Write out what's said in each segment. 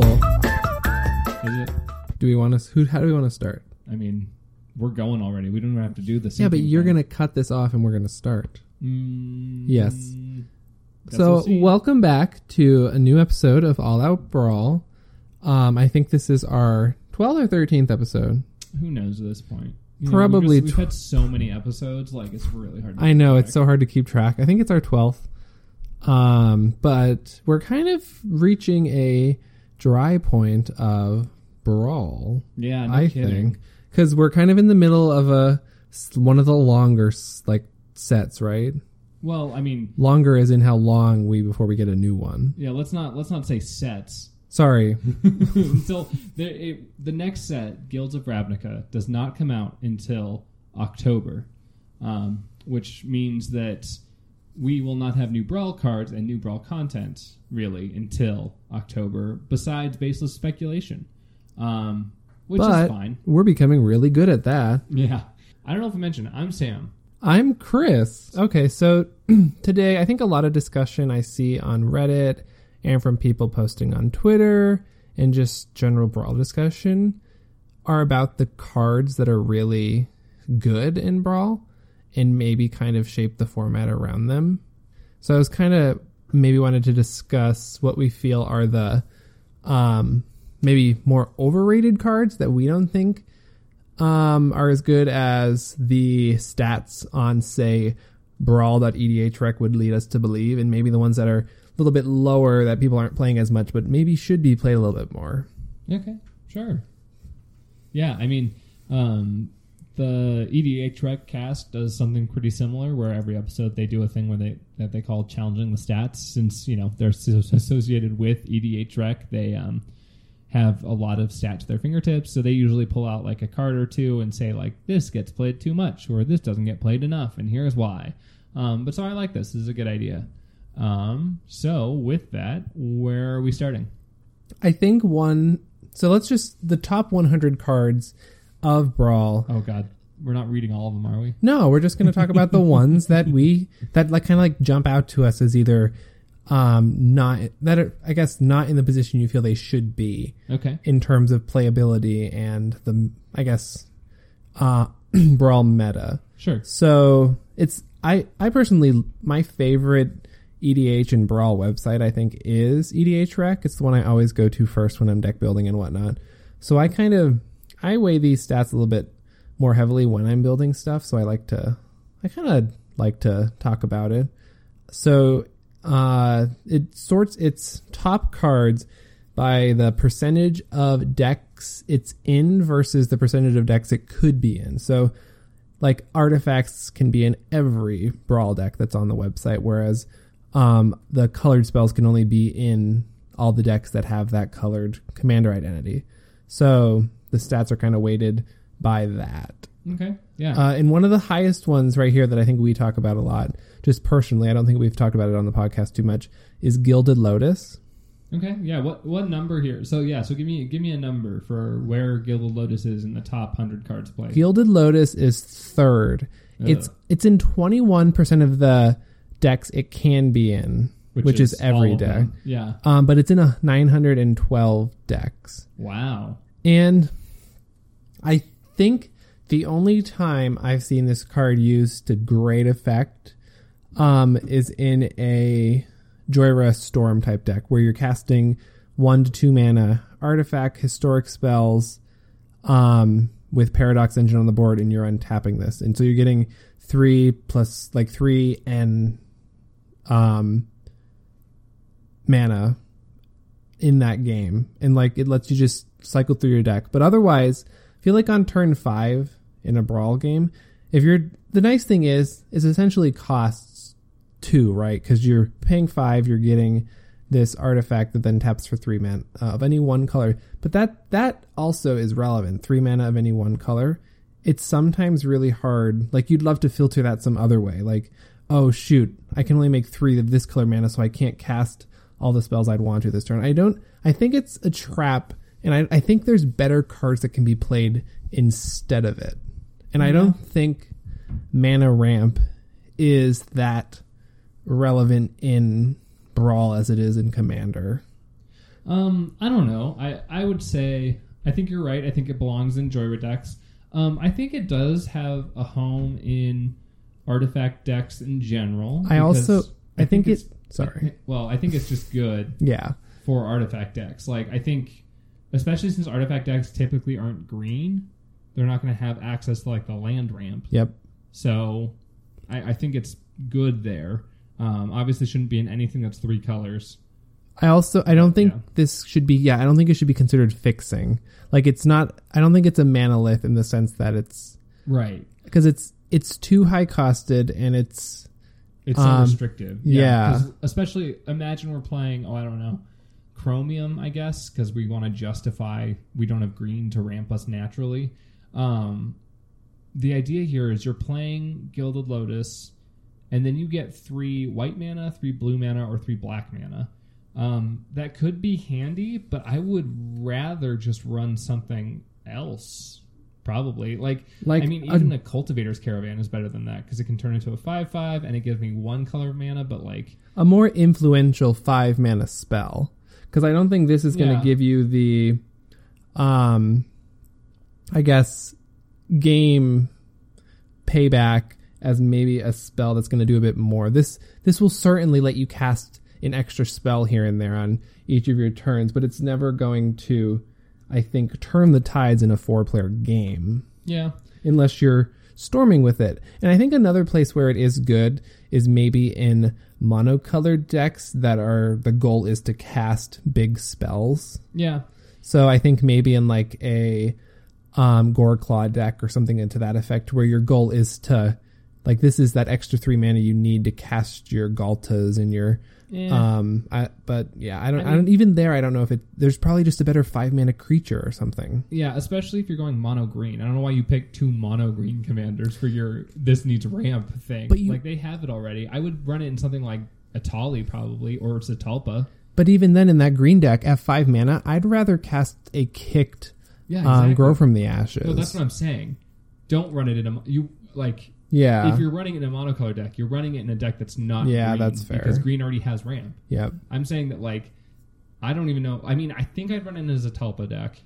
cool. Is it? Do we want to? How do we want to start? I mean, we're going already. We don't have to do this. Yeah, but you're going to cut this off, and we're going to start. Yes. So welcome back to a new episode of All Out Brawl. I think this is our 12th or 13th episode. Who knows at this point? Probably. We've had so many episodes, like it's really hard. I know it's so hard to keep track. I think it's our 12th. But we're kind of reaching a dry point of Brawl. Yeah, no kidding. Because we're kind of in the middle of one of the longer sets, right? Well, I mean, longer as in how long before we get a new one. Yeah, let's not say sets. Sorry. Until the next set, Guilds of Ravnica, does not come out until October, which means that we will not have new Brawl cards and new Brawl content, really, until October, besides baseless speculation, which is fine. We're becoming really good at that. Yeah. I don't know if I mentioned, I'm Sam. I'm Chris. Okay, so today I think a lot of discussion I see on Reddit and from people posting on Twitter and just general Brawl discussion are about the cards that are really good in Brawl and maybe kind of shape the format around them. So I was kind of maybe wanted to discuss what we feel are the maybe more overrated cards that we don't think are as good as the stats on, say, Brawl.EDHREC would lead us to believe, and maybe the ones that are a little bit lower that people aren't playing as much but maybe should be played a little bit more. Okay, sure. Yeah, I mean, the EDHREC cast does something pretty similar where every episode they do a thing where they call challenging the stats, since, you know, they're associated with EDHREC. They have a lot of stats at their fingertips, so they usually pull out like a card or two and say like, this gets played too much or this doesn't get played enough and here's why. But so I like this. This is a good idea. So with that, where are we starting? I think the top 100 cards of Brawl. Oh God, we're not reading all of them, are we? No, we're just going to talk about the ones that jump out to us as either, not in the position you feel they should be. Okay. In terms of playability and the, I guess, Brawl meta. Sure. So it's, I personally, my favorite EDH and Brawl website, I think, is EDHREC. It's the one I always go to first when I'm deck building and whatnot. So I weigh these stats a little bit more heavily when I'm building stuff. So I kind of like to talk about it. So it sorts its top cards by the percentage of decks it's in versus the percentage of decks it could be in. So like artifacts can be in every Brawl deck that's on the website, whereas the colored spells can only be in all the decks that have that colored commander identity. So the stats are kind of weighted by that. Okay. Yeah. And one of the highest ones right here that I think we talk about a lot, just personally, I don't think we've talked about it on the podcast too much, is Gilded Lotus. Okay. Yeah. What number here? So yeah. So give me a number for where Gilded Lotus is in the top 100 cards played. Gilded Lotus is third. It's in 21% of the decks it can be in, which is every deck. Yeah. But it's in 912 decks. Wow. And I think the only time I've seen this card used to great effect is in a Jhoira Storm type deck where you're casting 1 to 2 mana artifact historic spells with Paradox Engine on the board, and you're untapping this, and so you're getting 3 plus 3 and mana in that game, and like it lets you just cycle through your deck. But otherwise, I feel like on turn 5 in a Brawl game, the nice thing is essentially costs 2, right? Because you're paying 5, you're getting this artifact that then taps for 3 mana of any one color. But that also is relevant. 3 mana of any one color. It's sometimes really hard. Like, you'd love to filter that some other way. Like, oh, shoot, I can only make 3 of this color mana, so I can't cast all the spells I'd want to this turn. I think it's a trap, and I think there's better cards that can be played instead of it. And yeah. I don't think Mana Ramp is that relevant in Brawl as it is in Commander. I don't know. I would say I think you're right. I think it belongs in Jhoira decks. I think it does have a home in artifact decks in general. I think it's just good. Yeah. For artifact decks, like I think, especially since artifact decks typically aren't green, they're not going to have access to like the land ramp. Yep. So, I think it's good there. Obviously, shouldn't be in anything that's three colors. I don't think it should be considered fixing. Like it's not. I don't think it's a manolith in the sense that it's right, because it's too high costed and it's so restrictive. Yeah. 'Cause especially imagine we're playing. Oh, I don't know. Chromium, I guess, because we want to justify we don't have green to ramp us naturally. The idea here is you're playing Gilded Lotus, and then you get 3 white mana, 3 blue mana, or 3 black mana. That could be handy, but I would rather just run something else, probably. Even a Cultivator's Caravan is better than that, because it can turn into a 5/5, and it gives me 1 color of mana, but like... a more influential 5 mana spell. Because I don't think this is going to give you the, game payback as maybe a spell that's going to do a bit more. This will certainly let you cast an extra spell here and there on each of your turns, but it's never going to, I think, turn the tides in a 4-player game. Yeah. Unless you're storming with it. And I think another place where it is good is maybe in monocolored decks that are the goal is to cast big spells. Yeah. So I think maybe in like a Goreclaw deck or something into that effect where your goal is to like this is that extra 3 mana you need to cast your Galtas and your I don't know if it there's probably just a better 5 mana creature or something. Yeah, especially if you're going mono green. I don't know why you pick 2 mono green commanders for your this needs ramp thing. But like they have it already. I would run it in something like Atali probably or Zatalpa. But even then in that green deck at 5 mana, I'd rather cast a kicked Grow from the Ashes. No, that's what I'm saying. Don't run it in a you like yeah. If you're running it in a monocolor deck, you're running it in a deck that's not green. Yeah, that's fair. Because green already has ramp. Yep. I'm saying that, like, I don't even know. I mean, I think I'd run it in a Zatalpa deck.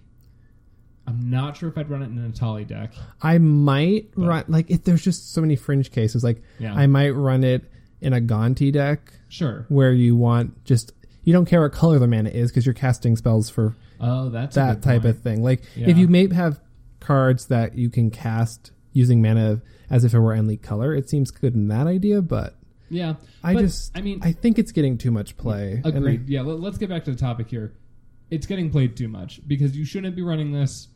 I'm not sure if I'd run it in an Atali deck. I might run... Like, there's just so many fringe cases. Like, I might run it in a Gonti deck. Sure. Where you want just... You don't care what color the mana is because you're casting spells for that type of thing. Like, if you may have cards that you can cast using mana... as if it were only color. It seems good in that idea, but... Yeah. I think it's getting too much play. Agreed. Let's get back to the topic here. It's getting played too much, because you shouldn't be running this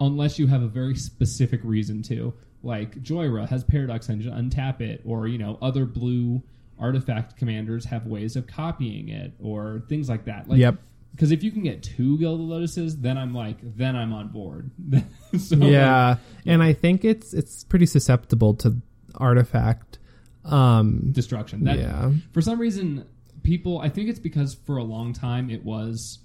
unless you have a very specific reason to. Like, Jhoira has Paradox Engine, untap it, or, you know, other blue artifact commanders have ways of copying it, or things like that. Like, yep. Because if you can get 2 Gilded Lotuses, then I'm on board. So, and I think it's pretty susceptible to artifact destruction. For some reason, people. I think it's because for a long time it was.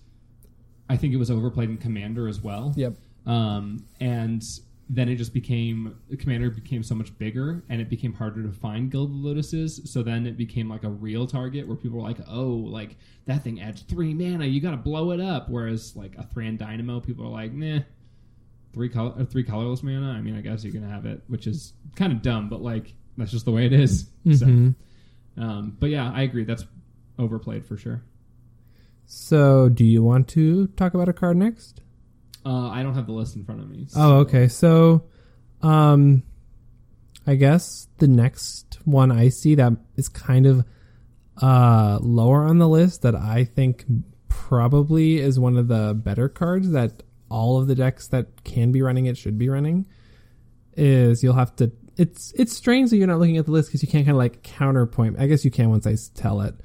I think it was overplayed in Commander as well. Yep. And then it just became Commander became so much bigger, and it became harder to find Gilded Lotuses. So then it became like a real target where people were like, "Oh, like that thing adds 3 mana, you got to blow it up." Whereas like a Thran Dynamo, people are like, "Nah, 3 colorless mana. I mean, I guess you can have it," which is kind of dumb, but like that's just the way it is. Mm-hmm. So, but yeah, I agree. That's overplayed for sure. So, do you want to talk about a card next? I don't have the list in front of me. So. Oh, okay. So, I guess the next one I see that is kind of lower on the list that I think probably is one of the better cards that all of the decks that can be running it should be running is you'll have to... It's strange that you're not looking at the list because you can't kind of like counterpoint. I guess you can once I tell it.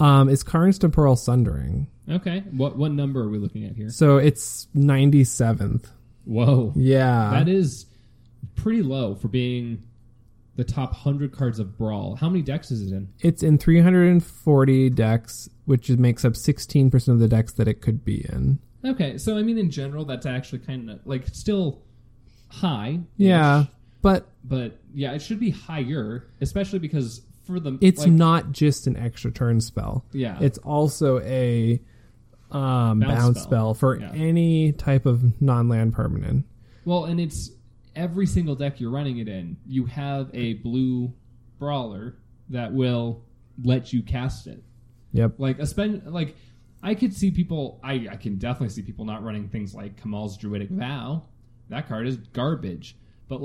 It's Karn's Temporal Sundering. Okay. What number are we looking at here? So it's 97th. Whoa. Yeah. That is pretty low for being the top 100 cards of Brawl. How many decks is it in? It's in 340 decks, which makes up 16% of the decks that it could be in. Okay. So, I mean, in general, that's actually kind of like still high. Yeah. But yeah, it should be higher, especially because... It's like, not just an extra turn spell. Yeah. It's also a bounce spell for any type of non-land permanent. Well, and it's every single deck you're running it in, you have a blue brawler that will let you cast it. Yep. I could see people... I can definitely see people not running things like Kamal's Druidic Vow. That card is garbage. But,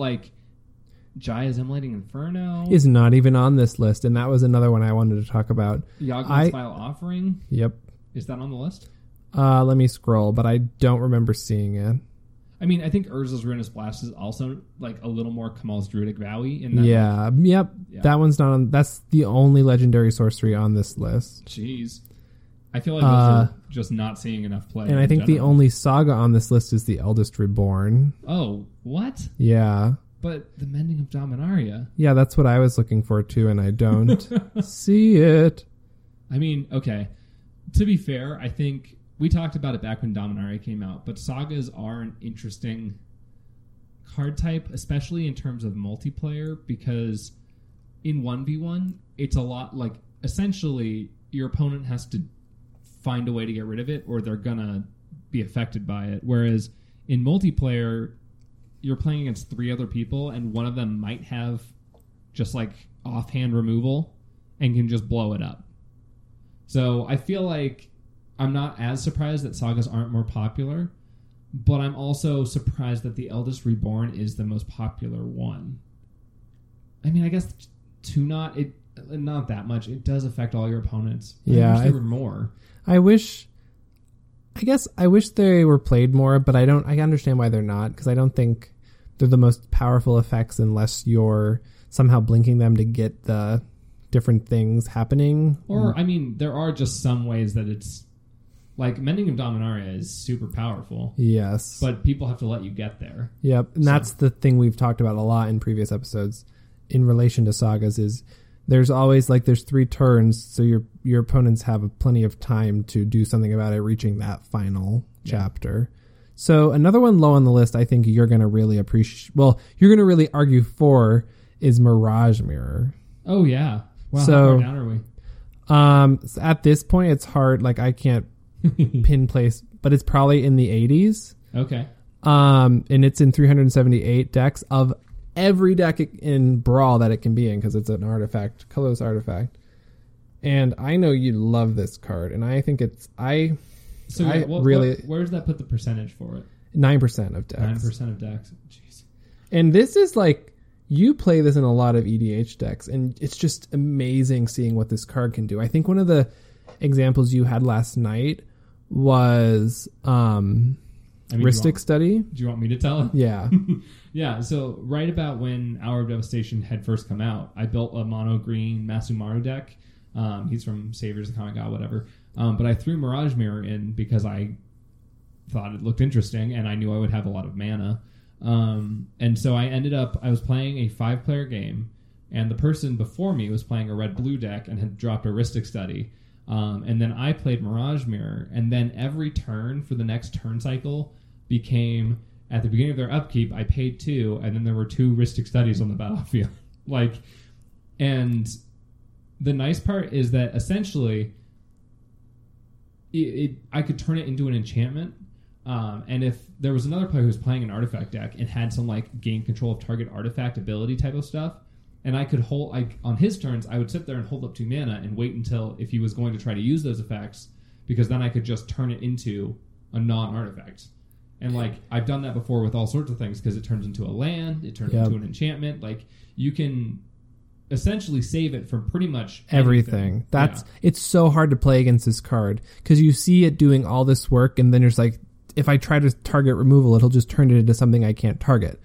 Jaya's Emulating Inferno... is not even on this list, and that was another one I wanted to talk about. Yaglin's Vile Offering? Yep. Is that on the list? Let me scroll, but I don't remember seeing it. I mean, I think Urza's Ruinous Blast is also, a little more Kamal's Druidic Vow-y in that. Yeah. List. Yep. Yeah. That one's not on... That's the only legendary sorcery on this list. Jeez. I feel like those are just not seeing enough play. And I think the only saga on this list is The Eldest Reborn. Oh, what? Yeah. But The Mending of Dominaria. Yeah, that's what I was looking for, too, and I don't see it. I mean, okay. To be fair, I think we talked about it back when Dominaria came out, but sagas are an interesting card type, especially in terms of multiplayer, because in 1v1, it's a lot like essentially your opponent has to find a way to get rid of it or they're gonna be affected by it. Whereas in multiplayer, you're playing against three other people and one of them might have just offhand removal and can just blow it up. So I feel like I'm not as surprised that sagas aren't more popular, but I'm also surprised that The Eldest Reborn is the most popular one. I mean, I guess not that much. It does affect all your opponents. I wish there were more. I wish they were played more, but I understand why they're not, because I don't think they're the most powerful effects unless you're somehow blinking them to get the different things happening. Or, I mean, there are just some ways that it's... Mending of Dominaria is super powerful. Yes. But people have to let you get there. Yep, and that's the thing we've talked about a lot in previous episodes in relation to sagas is... There's always there's three turns, so your opponents have plenty of time to do something about it, reaching that final chapter. So another one low on the list, I think you're going to really appreciate. Well, you're going to really argue for is Mirage Mirror. Oh yeah, wow. So, how far down are we? So at this point, it's hard. I can't pin place, but it's probably in the 80s. Okay. And it's in 378 decks of. Every deck in Brawl that it can be in, because it's an artifact, colorless artifact. And I know you love this card, and I think it's where does that put the percentage for it? 9% of decks. 9% of decks. Jeez. And this is you play this in a lot of EDH decks, and it's just amazing seeing what this card can do. I think one of the examples you had last night was Ristic Study. Do you want me to tell it? Yeah. Yeah, so right about when Hour of Devastation had first come out, I built a mono-green Masumaru deck. He's from Saviors of the Comic God, whatever. But I threw Mirage Mirror in because I thought it looked interesting, and I knew I would have a lot of mana. And so I was playing a 5-player game, and the person before me was playing a red-blue deck and had dropped a Ristic Study. And then I played Mirage Mirror, and then every turn for the next turn cycle became... At the beginning of their upkeep, I paid 2, and then there were 2 Ristic Studies on the battlefield. And the nice part is that essentially, I could turn it into an enchantment. And if there was another player who was playing an artifact deck and had some gain control of target artifact ability type of stuff, and I could hold on his turns, I would sit there and hold up 2 mana and wait until if he was going to try to use those effects, because then I could just turn it into a non-artifact. And, I've done that before with all sorts of things because it turns into a land, it turns into an enchantment. You can essentially save it from pretty much everything. It's so hard to play against this card because you see it doing all this work and then there's, if I try to target removal, it'll just turn it into something I can't target.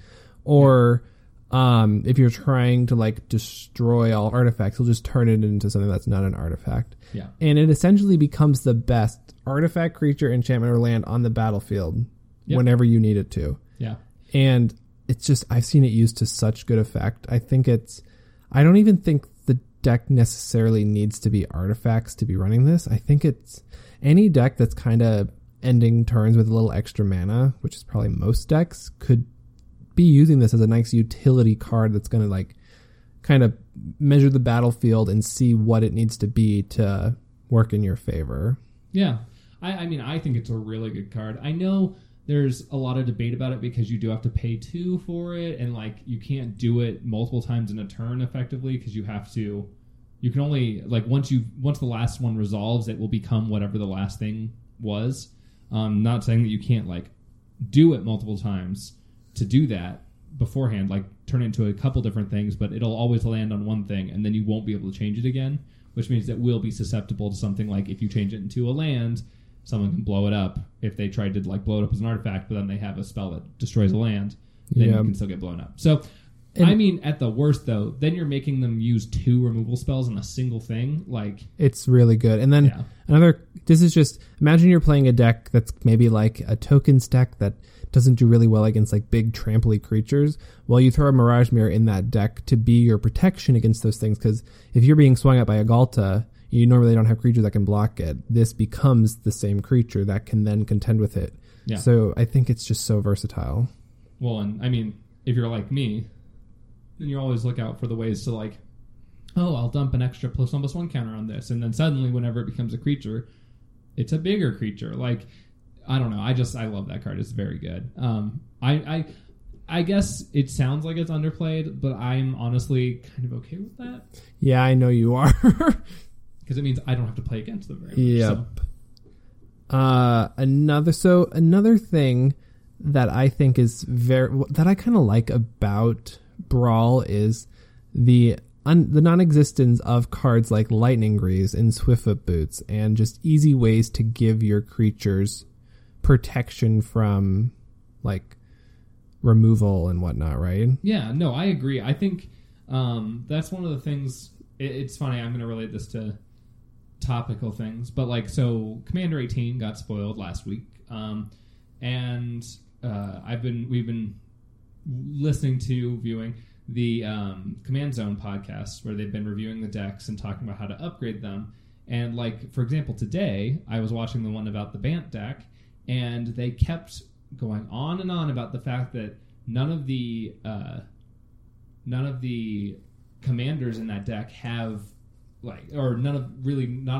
Or if you're trying to, destroy all artifacts, it'll just turn it into something that's not an artifact. Yeah. And it essentially becomes the best artifact, creature, enchantment, or land on the battlefield. Yep. Whenever you need it to. Yeah. And it's just, I've seen it used to such good effect. I think I don't even think the deck necessarily needs to be artifacts to be running this. I think it's any deck that's kind of ending turns with a little extra mana, which is probably most decks, could be using this as a nice utility card that's going to kind of measure the battlefield and see what it needs to be to work in your favor. Yeah. I mean, I think it's a really good card. I know there's a lot of debate about it because you do have to pay 2 for it, and like you can't do it multiple times in a turn effectively because you have to. You can only like once the last one resolves, it will become whatever the last thing was. Not saying that you can't like do it multiple times to do that beforehand, like turn it into a couple different things, but it'll always land on one thing, and then you won't be able to change it again, which means it will be susceptible to something like if you change it into a land, someone can blow it up. If they tried to like blow it up as an artifact, but then they have a spell that destroys a land, then you can still get blown up. So, and I mean, at the worst, though, then you're making them use 2 removal spells on a single thing. Like, it's really good. And then another, this is just, imagine you're playing a deck that's maybe like a tokens deck that doesn't do really well against like big trampley creatures. Well, you throw a Mirage Mirror in that deck to be your protection against those things, because if you're being swung at by a Galta, you normally don't have creatures that can block it. This becomes the same creature that can then contend with it. Yeah. So I think it's just so versatile. Well, and I mean, if you're like me, then you always look out for the ways to like, oh, I'll dump an extra +1/+1 counter on this. And then suddenly whenever it becomes a creature, it's a bigger creature. Like, I don't know. I love that card. It's very good. I guess it sounds like it's underplayed, but I'm honestly kind of okay with that. Yeah, I know you are. Because it means I don't have to play against them very much. Yep. So. Another thing that I think is that I kind of like about Brawl is the non-existence of cards like Lightning Greaves and Swiftfoot Boots, and just easy ways to give your creatures protection from like removal and whatnot, right? Yeah, no, I agree. I think that's one of the things. It's funny, I'm going to relate this to topical things, but like, so Commander 18 got spoiled last week, and we've been listening to, viewing the Command Zone podcast where they've been reviewing the decks and talking about how to upgrade them. And like, for example, today I was watching the one about the Bant deck, and they kept going on and on about the fact that none of the commanders in that deck have not a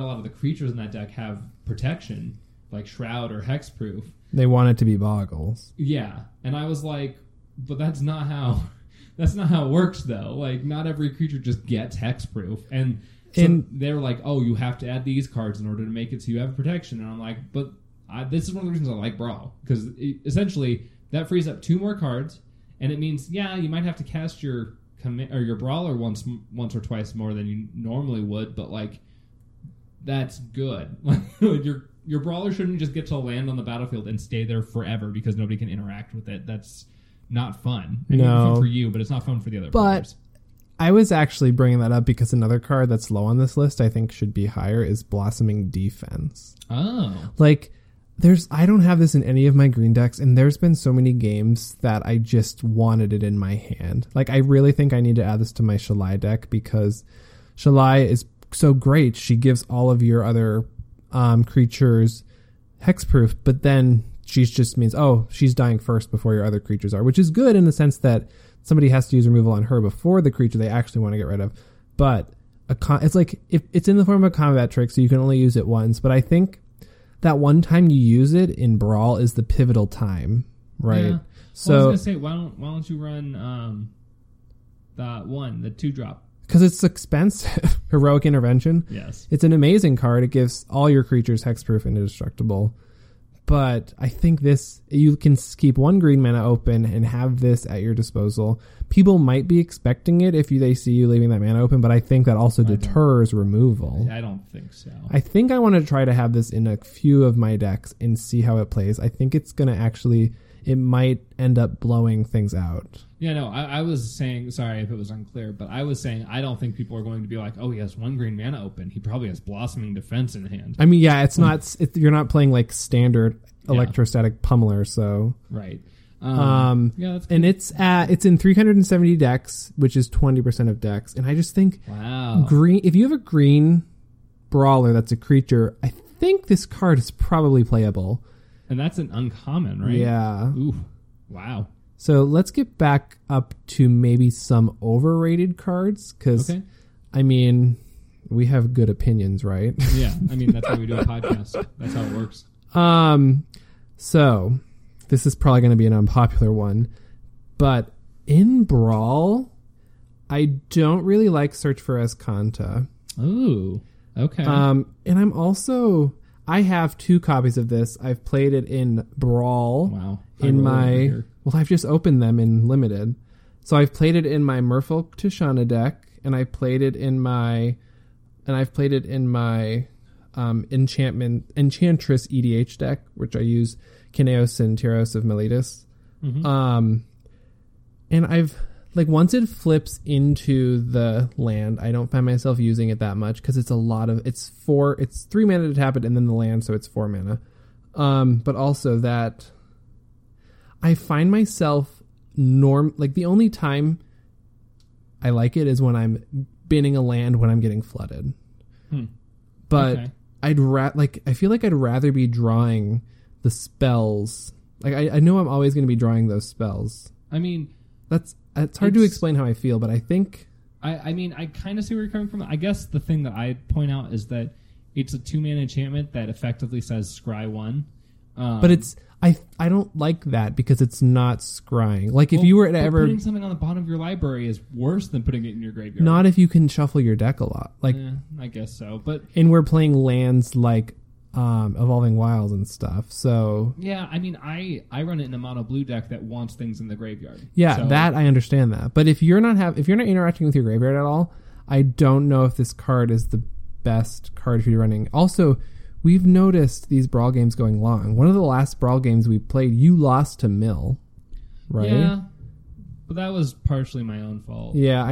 lot of the creatures in that deck have protection like Shroud or Hexproof. They want it to be Boggles. Yeah, and I was like, but that's not how it works, though. Like, not every creature just gets hexproof. And so they're like, oh, you have to add these cards in order to make it so you have protection. And I'm like, but this is one of the reasons I like Brawl, because essentially that frees up 2 more cards, and it means, yeah, you might have to cast your Brawler once or twice more than you normally would, but like, that's good. Your Brawler shouldn't just get to land on the battlefield and stay there forever because nobody can interact with it. That's not fun. I mean, no. It's fun for you, but it's not fun for the other players. I was actually bringing that up because another card that's low on this list I think should be higher is Blossoming Defense. Oh. Like, I don't have this in any of my green decks, and there's been so many games that I just wanted it in my hand. Like, I really think I need to add this to my Shalai deck, because Shalai is so great. She gives all of your other creatures hexproof, but then she just means, oh, she's dying first before your other creatures are, which is good in the sense that somebody has to use removal on her before the creature they actually want to get rid of. But it's like, if it's in the form of a combat trick, so you can only use it once. But I think that one time you use it in Brawl is the pivotal time, right? Yeah. So I was going to say, why don't you run the 2-drop? Because it's expensive. Heroic Intervention. Yes. It's an amazing card. It gives all your creatures hexproof and indestructible. But I think you can keep 1 green mana open and have this at your disposal. People might be expecting it if they see you leaving that mana open, but I think that also deters removal. I don't think so. I think I want to try to have this in a few of my decks and see how it plays. I think it's going to actually, it might end up blowing things out. Yeah, no, I was saying, sorry if it was unclear, but I was saying I don't think people are going to be like, oh, he has 1 green mana open, he probably has Blossoming Defense in hand. I mean, yeah, it's not, you're not playing like standard electrostatic pummeler, so. Right. Yeah, that's cool. And it's in 370 decks, which is 20% of decks. And I just think, wow, green. If you have a green Brawler that's a creature, I think this card is probably playable. And that's an uncommon, right? Yeah. Ooh, wow. So let's get back up to maybe some overrated cards, because, I mean, we have good opinions, right? Yeah, I mean, that's why we do a podcast. That's how it works. So this is probably going to be an unpopular one, but in Brawl, I don't really like Search for Azcanta. Ooh, okay. And I'm also, I have two copies of this. I've played it in Brawl. Wow. In my, well, I've just opened them in Limited. So I've played it in my Merfolk Tishana deck, and I've played it in my, Enchantress EDH deck, which I use Kineos and Tyros of Miletus. Mm-hmm. And I've, like, once it flips into the land, I don't find myself using it that much because it's a lot of, it's 3 mana to tap it and then the land, so it's 4 mana. But also that I find myself the only time I like it is when I'm binning a land when I'm getting flooded. Hmm. But okay. I feel like I'd rather be drawing the spells. Like, I know I'm always going to be drawing those spells. I mean, it's hard to explain how I feel, but I think I kind of see where you're coming from. I guess the thing that I'd point out is that it's a 2 mana enchantment that effectively says scry 1. But it's I don't like that because it's not scrying. Like, if you were to ever putting something on the bottom of your library is worse than putting it in your graveyard. Not if you can shuffle your deck a lot. Like, I guess so. But and we're playing lands like Evolving Wilds and stuff. So yeah, I mean, I run it in a mono blue deck that wants things in the graveyard. Yeah, so that I understand that. But if you're not interacting with your graveyard at all, I don't know if this card is the best card for you running. Also, we've noticed these Brawl games going long. One of the last Brawl games we played, you lost to Mill, right? Yeah, but that was partially my own fault. Yeah,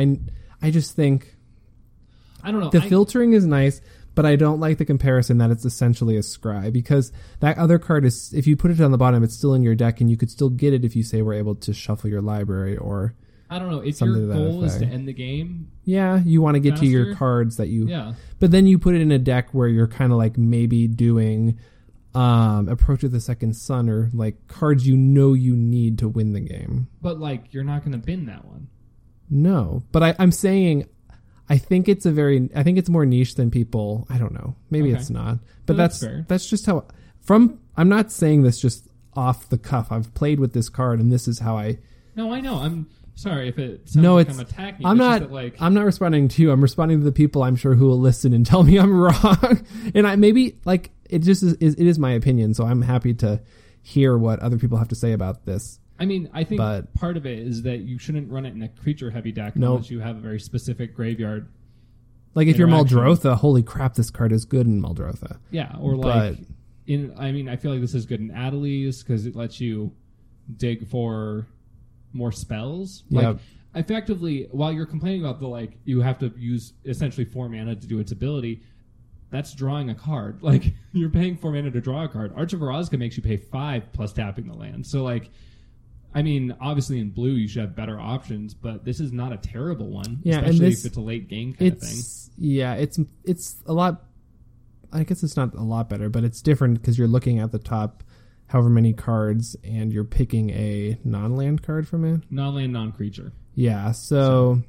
I just think, I don't know. The filtering is nice, but I don't like the comparison that it's essentially a scry, because that other card is, if you put it on the bottom, it's still in your deck, and you could still get it if you say we're able to shuffle your library or, I don't know, if your goal is to end the game. Yeah, you want to get faster to your cards that you... Yeah. But then you put it in a deck where you're kind of like maybe doing Approach of the Second Sun or like cards you know you need to win the game. But like, you're not going to bin that one. No. But I'm saying, I think it's more niche than people... I don't know. Maybe it's not. But that's fair. That's just how... I'm not saying this just off the cuff. I've played with this card and this is how I... No, I know. I'm... Sorry if it sounds like I'm attacking. I'm not. I'm not responding to you. I'm responding to the people I'm sure who will listen and tell me I'm wrong. And I maybe like it. Just is my opinion. So I'm happy to hear what other people have to say about this. I mean, I think part of it is that you shouldn't run it in a creature heavy deck unless you have a very specific graveyard. Like, if you're Muldrotha, holy crap, this card is good in Muldrotha. Yeah, or like I feel like this is good in Atali's because it lets you dig for more spells. Like, effectively, while you're complaining about the, like, you have to use essentially 4 mana to do its ability, that's drawing a card. Like, you're paying 4 mana to draw a card. Arch of Orozca makes you pay 5 plus tapping the land. So, like, I mean, obviously in blue you should have better options, but this is not a terrible one, especially if it's a late game kind of thing. Yeah, it's a lot... I guess it's not a lot better, but it's different because you're looking at the top however many cards, and you're picking a non-land card from it. Non-land, non-creature. Yeah, so...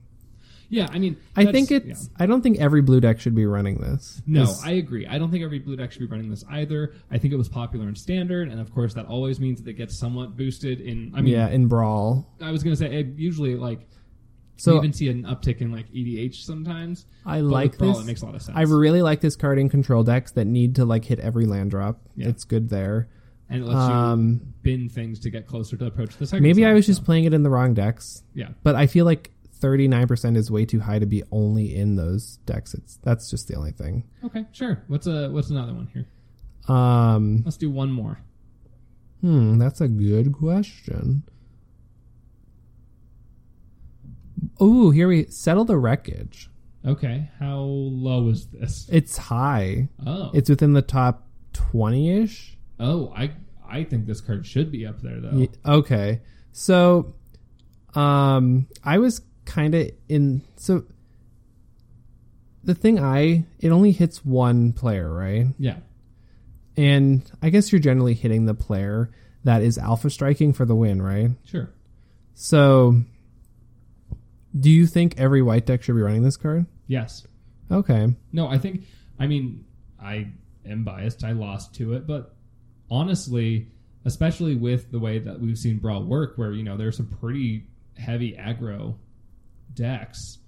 Yeah, I mean... I think it's... Yeah. I don't think every blue deck should be running this. No, I agree. I don't think every blue deck should be running this either. I think it was popular in Standard, and of course that always means that it gets somewhat boosted in... I mean, yeah, in Brawl. I was going to say, usually, like... So, you even see an uptick in, like, EDH sometimes. I like Brawl, this. It makes a lot of sense. I really like this card in control decks that need to, like, hit every land drop. Yeah. It's good there. And it lets you bin things to get closer to Approach the Second. Maybe side, I was just playing it in the wrong decks. Yeah. But I feel like 39% is way too high to be only in those decks. That's just the only thing. Okay, sure. What's another one here? Let's do one more. That's a good question. Ooh, here we... Settle the Wreckage. Okay, how low is this? It's high. Oh. It's within the top 20-ish. Oh, I think this card should be up there, though. Okay. So, I was kind of in... So, the thing it only hits one player, right? Yeah. And I guess you're generally hitting the player that is alpha striking for the win, right? Sure. So, do you think every white deck should be running this card? Yes. Okay. No, I mean, I am biased. I lost to it, but... honestly, especially with the way that we've seen Brawl work, where, you know, there's some pretty heavy aggro decks,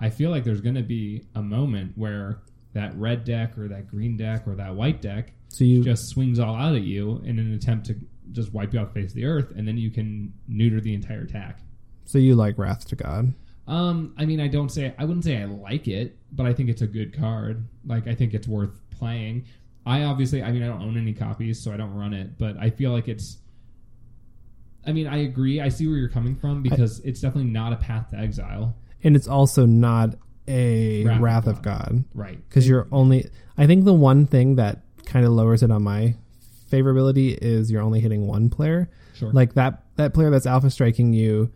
I feel like there's going to be a moment where that red deck or that green deck or that white deck just swings all out at you in an attempt to just wipe you off the face of the earth, and then you can neuter the entire attack. So you like Wrath to God? I mean, I wouldn't say I like it, but I think it's a good card. Like, I think it's worth playing. I don't own any copies, so I don't run it, but I feel like it's... I mean, I agree. I see where you're coming from, because it's definitely not a Path to Exile. And it's also not a Wrath of God. Right. Because you're only... I think the one thing that kind of lowers it on my favorability is you're only hitting one player. Sure. Like, that player that's alpha striking you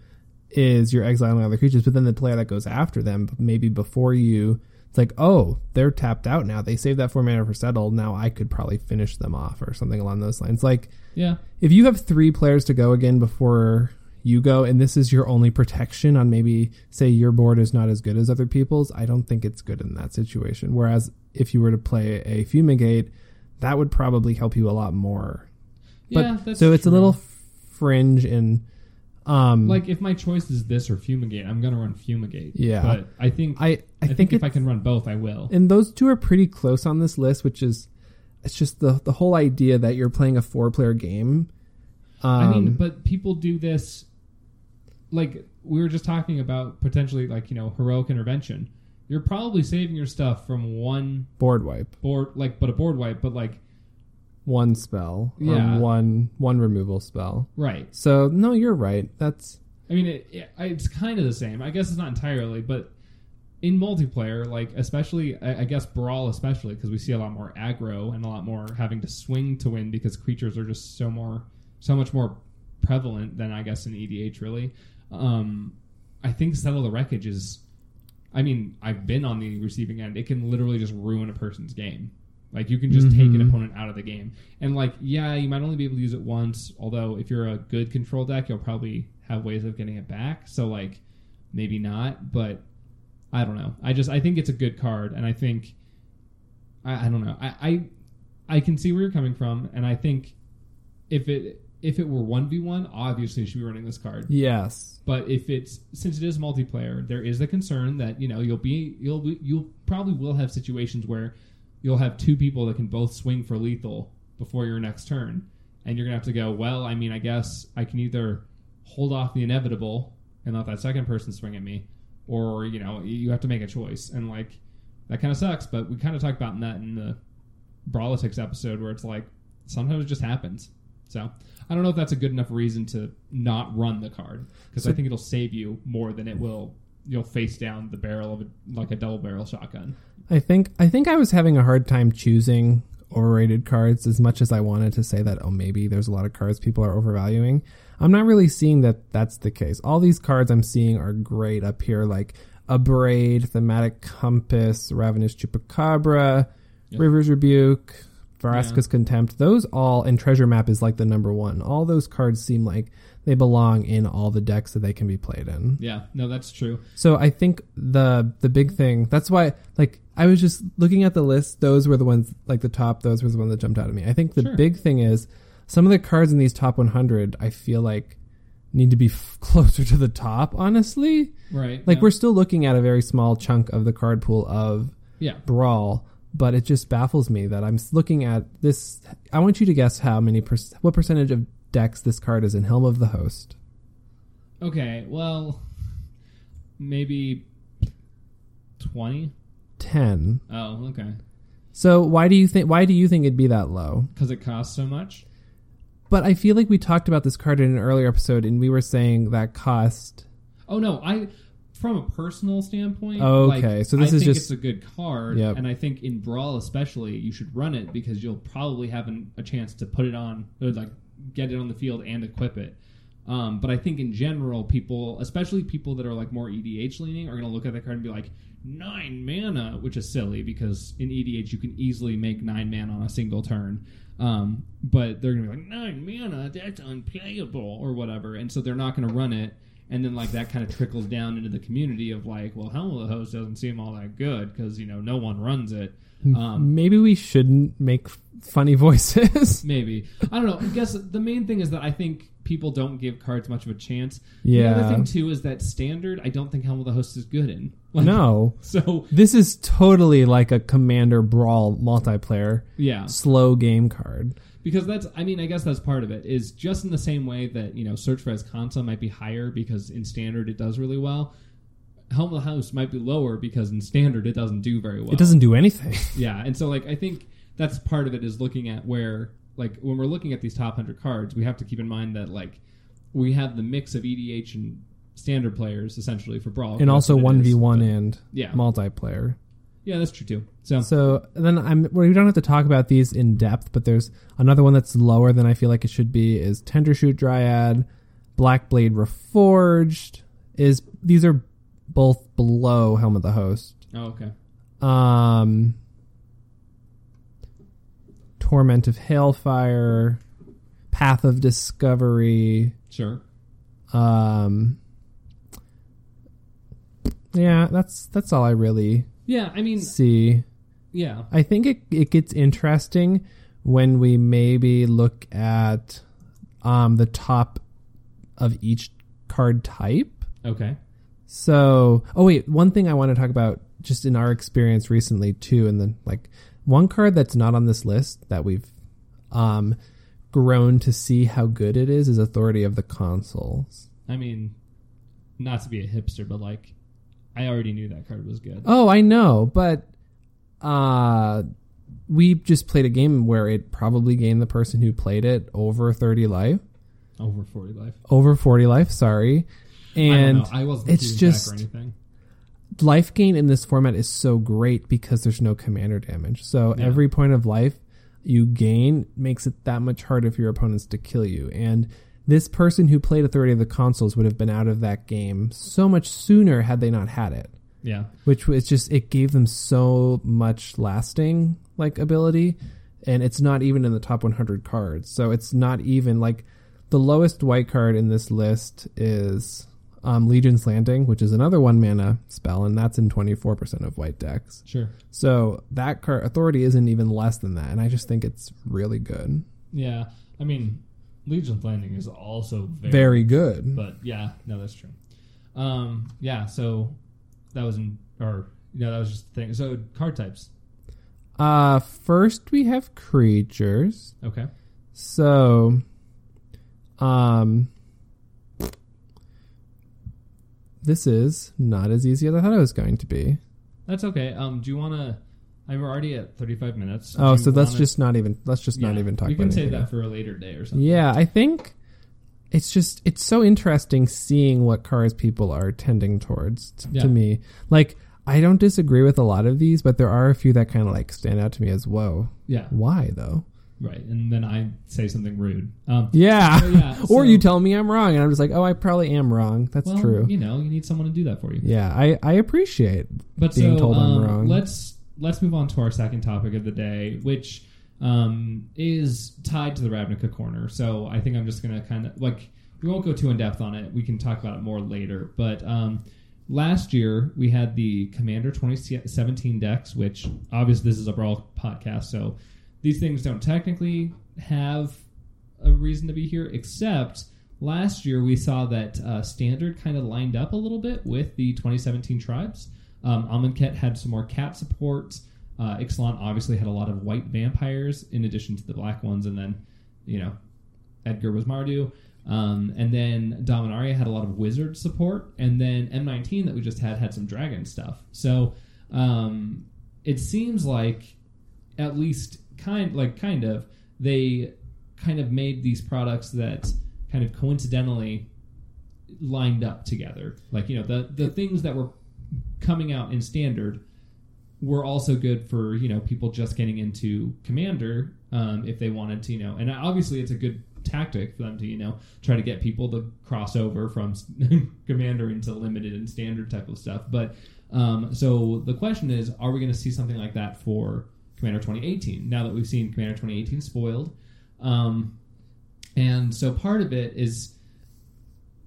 is you're exiling other creatures, but then the player that goes after them, maybe before you, it's like, oh, they're tapped out now. They saved that 4 mana for Settle. Now I could probably finish them off or something along those lines. Like, yeah, if you have 3 players to go again before you go, and this is your only protection on maybe, say, your board is not as good as other people's, I don't think it's good in that situation. Whereas if you were to play a Fumigate, that would probably help you a lot more. Yeah, but, that's so it's true. A little fringe in... like, if my choice is this or Fumigate, I'm going to run Fumigate. Yeah. But I think if I can run both, I will. And those two are pretty close on this list, which is, it's just the whole idea that you're playing a 4-player game. I mean, but people do this, like, we were just talking about potentially, like, you know, Heroic Intervention. You're probably saving your stuff from one... Board wipe. One spell, yeah. Or one removal spell, right? So no, you're right. That's, I mean, it's kind of the same. I guess it's not entirely, but in multiplayer, like especially, I guess Brawl especially, because we see a lot more aggro and a lot more having to swing to win because creatures are just so much more prevalent than I guess in EDH really. I think Settle the Wreckage is, I mean, I've been on the receiving end. It can literally just ruin a person's game. Like, you can just take an opponent out of the game. And, like, yeah, you might only be able to use it once, although if you're a good control deck, you'll probably have ways of getting it back. So, like, maybe not, but I don't know. I think it's a good card, and I think... I don't know. I can see where you're coming from, and I think if it were 1v1, obviously you should be running this card. Yes. But since it is multiplayer, there is the concern that, you know, you'll probably will have situations where you'll have 2 people that can both swing for lethal before your next turn. And you're going to have to go, well, I mean, I guess I can either hold off the inevitable and let that second person swing at me, or, you know, you have to make a choice. And, like, that kind of sucks, but we kind of talked about that in the Brawlitics episode where it's like, sometimes it just happens. So I don't know if that's a good enough reason to not run the card, because I think it'll save you more than it will... You'll face down the barrel of a double barrel shotgun. I think I was having a hard time choosing overrated cards as much as I wanted to say that, oh, maybe there's a lot of cards people are overvaluing. I'm not really seeing that that's the case. All these cards I'm seeing are great up here, like a Braid, Thematic Compass, Ravenous Chupacabra, yep. River's Rebuke, Vraska's Contempt. Those all, and Treasure Map is like the number one. All those cards seem like they belong in all the decks that they can be played in. Yeah, no, that's true. So I think the big thing, that's why, like, I was just looking at the list. Those were the ones, like the top, those were the ones that jumped out at me. I think the big thing is some of the cards in these top 100, I feel like need to be closer to the top, honestly. Right. Like, we're still looking at a very small chunk of the card pool of Brawl, but it just baffles me that I'm looking at this. I want you to guess what percentage of decks this card is in Helm of the Host. Okay, well, maybe 20? 10. Oh, okay. So why do you think it'd be that low? Because it costs so much? But I feel like we talked about this card in an earlier episode, and we were saying that cost... Oh, no, from a personal standpoint, so I think it's a good card, yep. And I think in Brawl especially, you should run it because you'll probably have a chance to put it on, or like, get it on the field and equip it. But I think in general, people, especially people that are like more EDH leaning, are going to look at that card and be like, 9 mana, which is silly because in EDH you can easily make 9 mana on a single turn. But they're going to be like, 9 mana, that's unplayable or whatever. And so they're not going to run it. And then, like, that kind of trickles down into the community of, like, well, Helm of the Host doesn't seem all that good because, you know, no one runs it. Maybe we shouldn't make funny voices. Maybe. I don't know. I guess the main thing is that I think people don't give cards much of a chance. Yeah. The other thing, too, is that standard, I don't think Helm of the Host is good in. Like, no. So this is totally like a Commander Brawl multiplayer slow game card. Because that's, I mean, I guess that's part of it, is just in the same way that, you know, Search for Azcanta might be higher because in standard it does really well. Helm of the Host might be lower because in standard it doesn't do very well. It doesn't do anything. Yeah, and so, like, I think that's part of it is looking at where, like, when we're looking at these top 100 cards, we have to keep in mind that, like, we have the mix of EDH and standard players, essentially, for Brawl. And also 1v1 and multiplayer. Yeah, that's true, too. So then we don't have to talk about these in depth, but there's another one that's lower than I feel like it should be is Tendershoot Dryad, Blackblade Reforged. These are both below Helm of the Host. Oh, okay. Torment of Hailfire, Path of Discovery. Sure. Yeah, that's all I really see. Yeah. I think it gets interesting when we maybe look at the top of each card type. Okay. So, one thing I want to talk about just in our experience recently too, and then like one card that's not on this list that we've grown to see how good it is Authority of the Consuls. I mean, not to be a hipster, but like I already knew that card was good. Oh, I know, but we just played a game where it probably gained the person who played it over 30 life. Over 40 life. Over 40 life, sorry. And I don't know. I wasn't doing back or anything. Life gain in this format is so great because there's no commander damage. So every point of life you gain makes it that much harder for your opponents to kill you. And this person who played Authority of the Consuls would have been out of that game so much sooner had they not had it. Yeah. Which was just, it gave them so much lasting like ability. And it's not even in the top 100 cards. So it's not even like the lowest white card in this list is Legion's Landing, which is another 1-mana spell, and that's in 24% of white decks. Sure. So that card, Authority, isn't even less than that, and I just think it's really good. Yeah. I mean, Legion's Landing is also very good. But yeah, no, that's true. So that was that was just the thing. So card types. First we have creatures. Okay. So this is not as easy as I thought it was going to be. That's okay. Do you want to? I'm already at 35 minutes. Oh, so let's just not even talk about it. You can save that for a later day or something. Yeah, I think it's so interesting seeing what cards people are tending towards to me. Like, I don't disagree with a lot of these, but there are a few that kind of like stand out to me as whoa. Yeah. Why though? Right, and then I say something rude. Or you tell me I'm wrong, and I'm just like, oh, I probably am wrong. That's true. You know, you need someone to do that for you. Yeah, I appreciate being told I'm wrong. Let's move on to our second topic of the day, which is tied to the Ravnica corner. So I think I'm just going to kind of, like, we won't go too in-depth on it. We can talk about it more later. But last year, we had the Commander 2017 decks, which, obviously, this is a Brawl podcast, so these things don't technically have a reason to be here, except last year we saw that Standard kind of lined up a little bit with the 2017 tribes. Amonkhet had some more cat support. Ixalan obviously had a lot of white vampires in addition to the black ones. And then, you know, Edgar was Mardu. And then Dominaria had a lot of wizard support. And then M19 that we just had some dragon stuff. So it seems like at least they kind of made these products that kind of coincidentally lined up together. Like, you know, the things that were coming out in Standard were also good for, you know, people just getting into Commander if they wanted to, you know. And obviously it's a good tactic for them to, you know, try to get people to cross over from Commander into Limited and Standard type of stuff. But so the question is, are we going to see something like that for Commander 2018, now that we've seen Commander 2018 spoiled. And so part of it is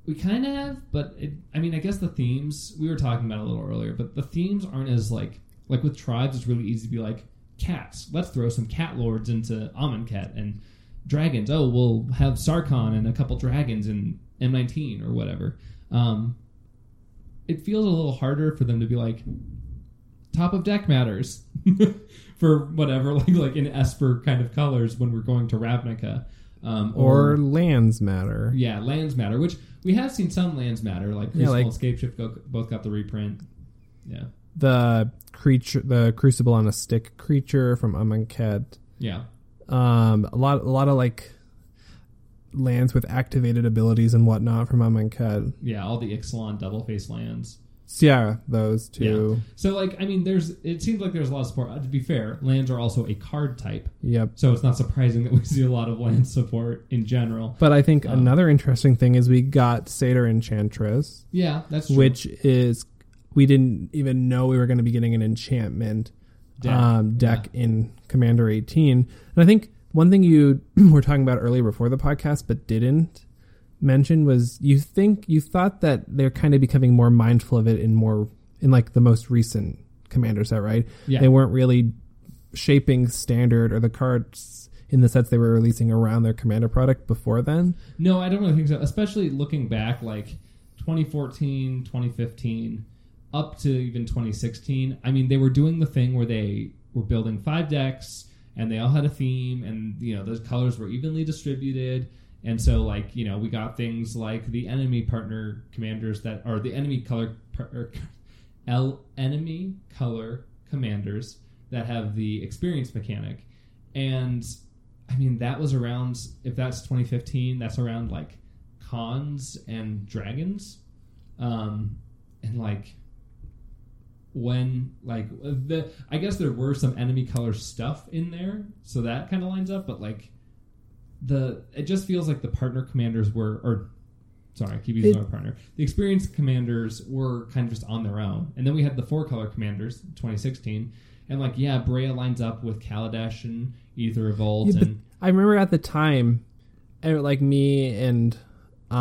we kind of have, but I guess the themes, we were talking about a little earlier, but the themes aren't as like with tribes, it's really easy to be like, cats. Let's throw some cat lords into Amonkhet and dragons. Oh, we'll have Sarkhan and a couple dragons in M19 or whatever. It feels a little harder for them to be like top of deck matters for whatever, like in Esper kind of colors when we're going to Ravnica. Or lands matter. Yeah, lands matter, which we have seen some lands matter, like Crucible and Scapeshift both got the reprint. Yeah. The Crucible on a Stick creature from Amonkhet. Yeah. A lot of like lands with activated abilities and whatnot from Amonkhet. Yeah, all the Ixalan double face lands. Sierra, those two. Yeah. So like, I mean, it seems like there's a lot of support. To be fair, lands are also a card type. Yep. So it's not surprising that we see a lot of land support in general. But I think another interesting thing is we got Satyr Enchantress. Yeah, that's true. Which is, we didn't even know we were going to be getting an enchantment deck in Commander 18. And I think one thing you were talking about earlier before the podcast, but didn't mention, was you thought that they're kind of becoming more mindful of it in like the most recent Commander set, right? Yeah. They weren't really shaping Standard or the cards in the sets they were releasing around their Commander product before then. No, I don't really think so. Especially looking back, like 2014, 2015, up to even 2016. I mean, they were doing the thing where they were building 5 decks and they all had a theme, and you know, those colors were evenly distributed. And so, like, you know, we got things like the enemy partner commanders that are the enemy color commanders that have the experience mechanic. And I mean, that was around, if that's 2015, that's around like Khans and Dragons. And like when, like, I guess there were some enemy color stuff in there, so that kind of lines up, but like, it just feels like the partner commanders were, I keep using our partner. The experienced commanders were kind of just on their own. And then we had the 4-color commanders, 2016. And like, yeah, Brea lines up with Kaladesh and Aether Revolt. Yeah, and I remember at the time, like me and the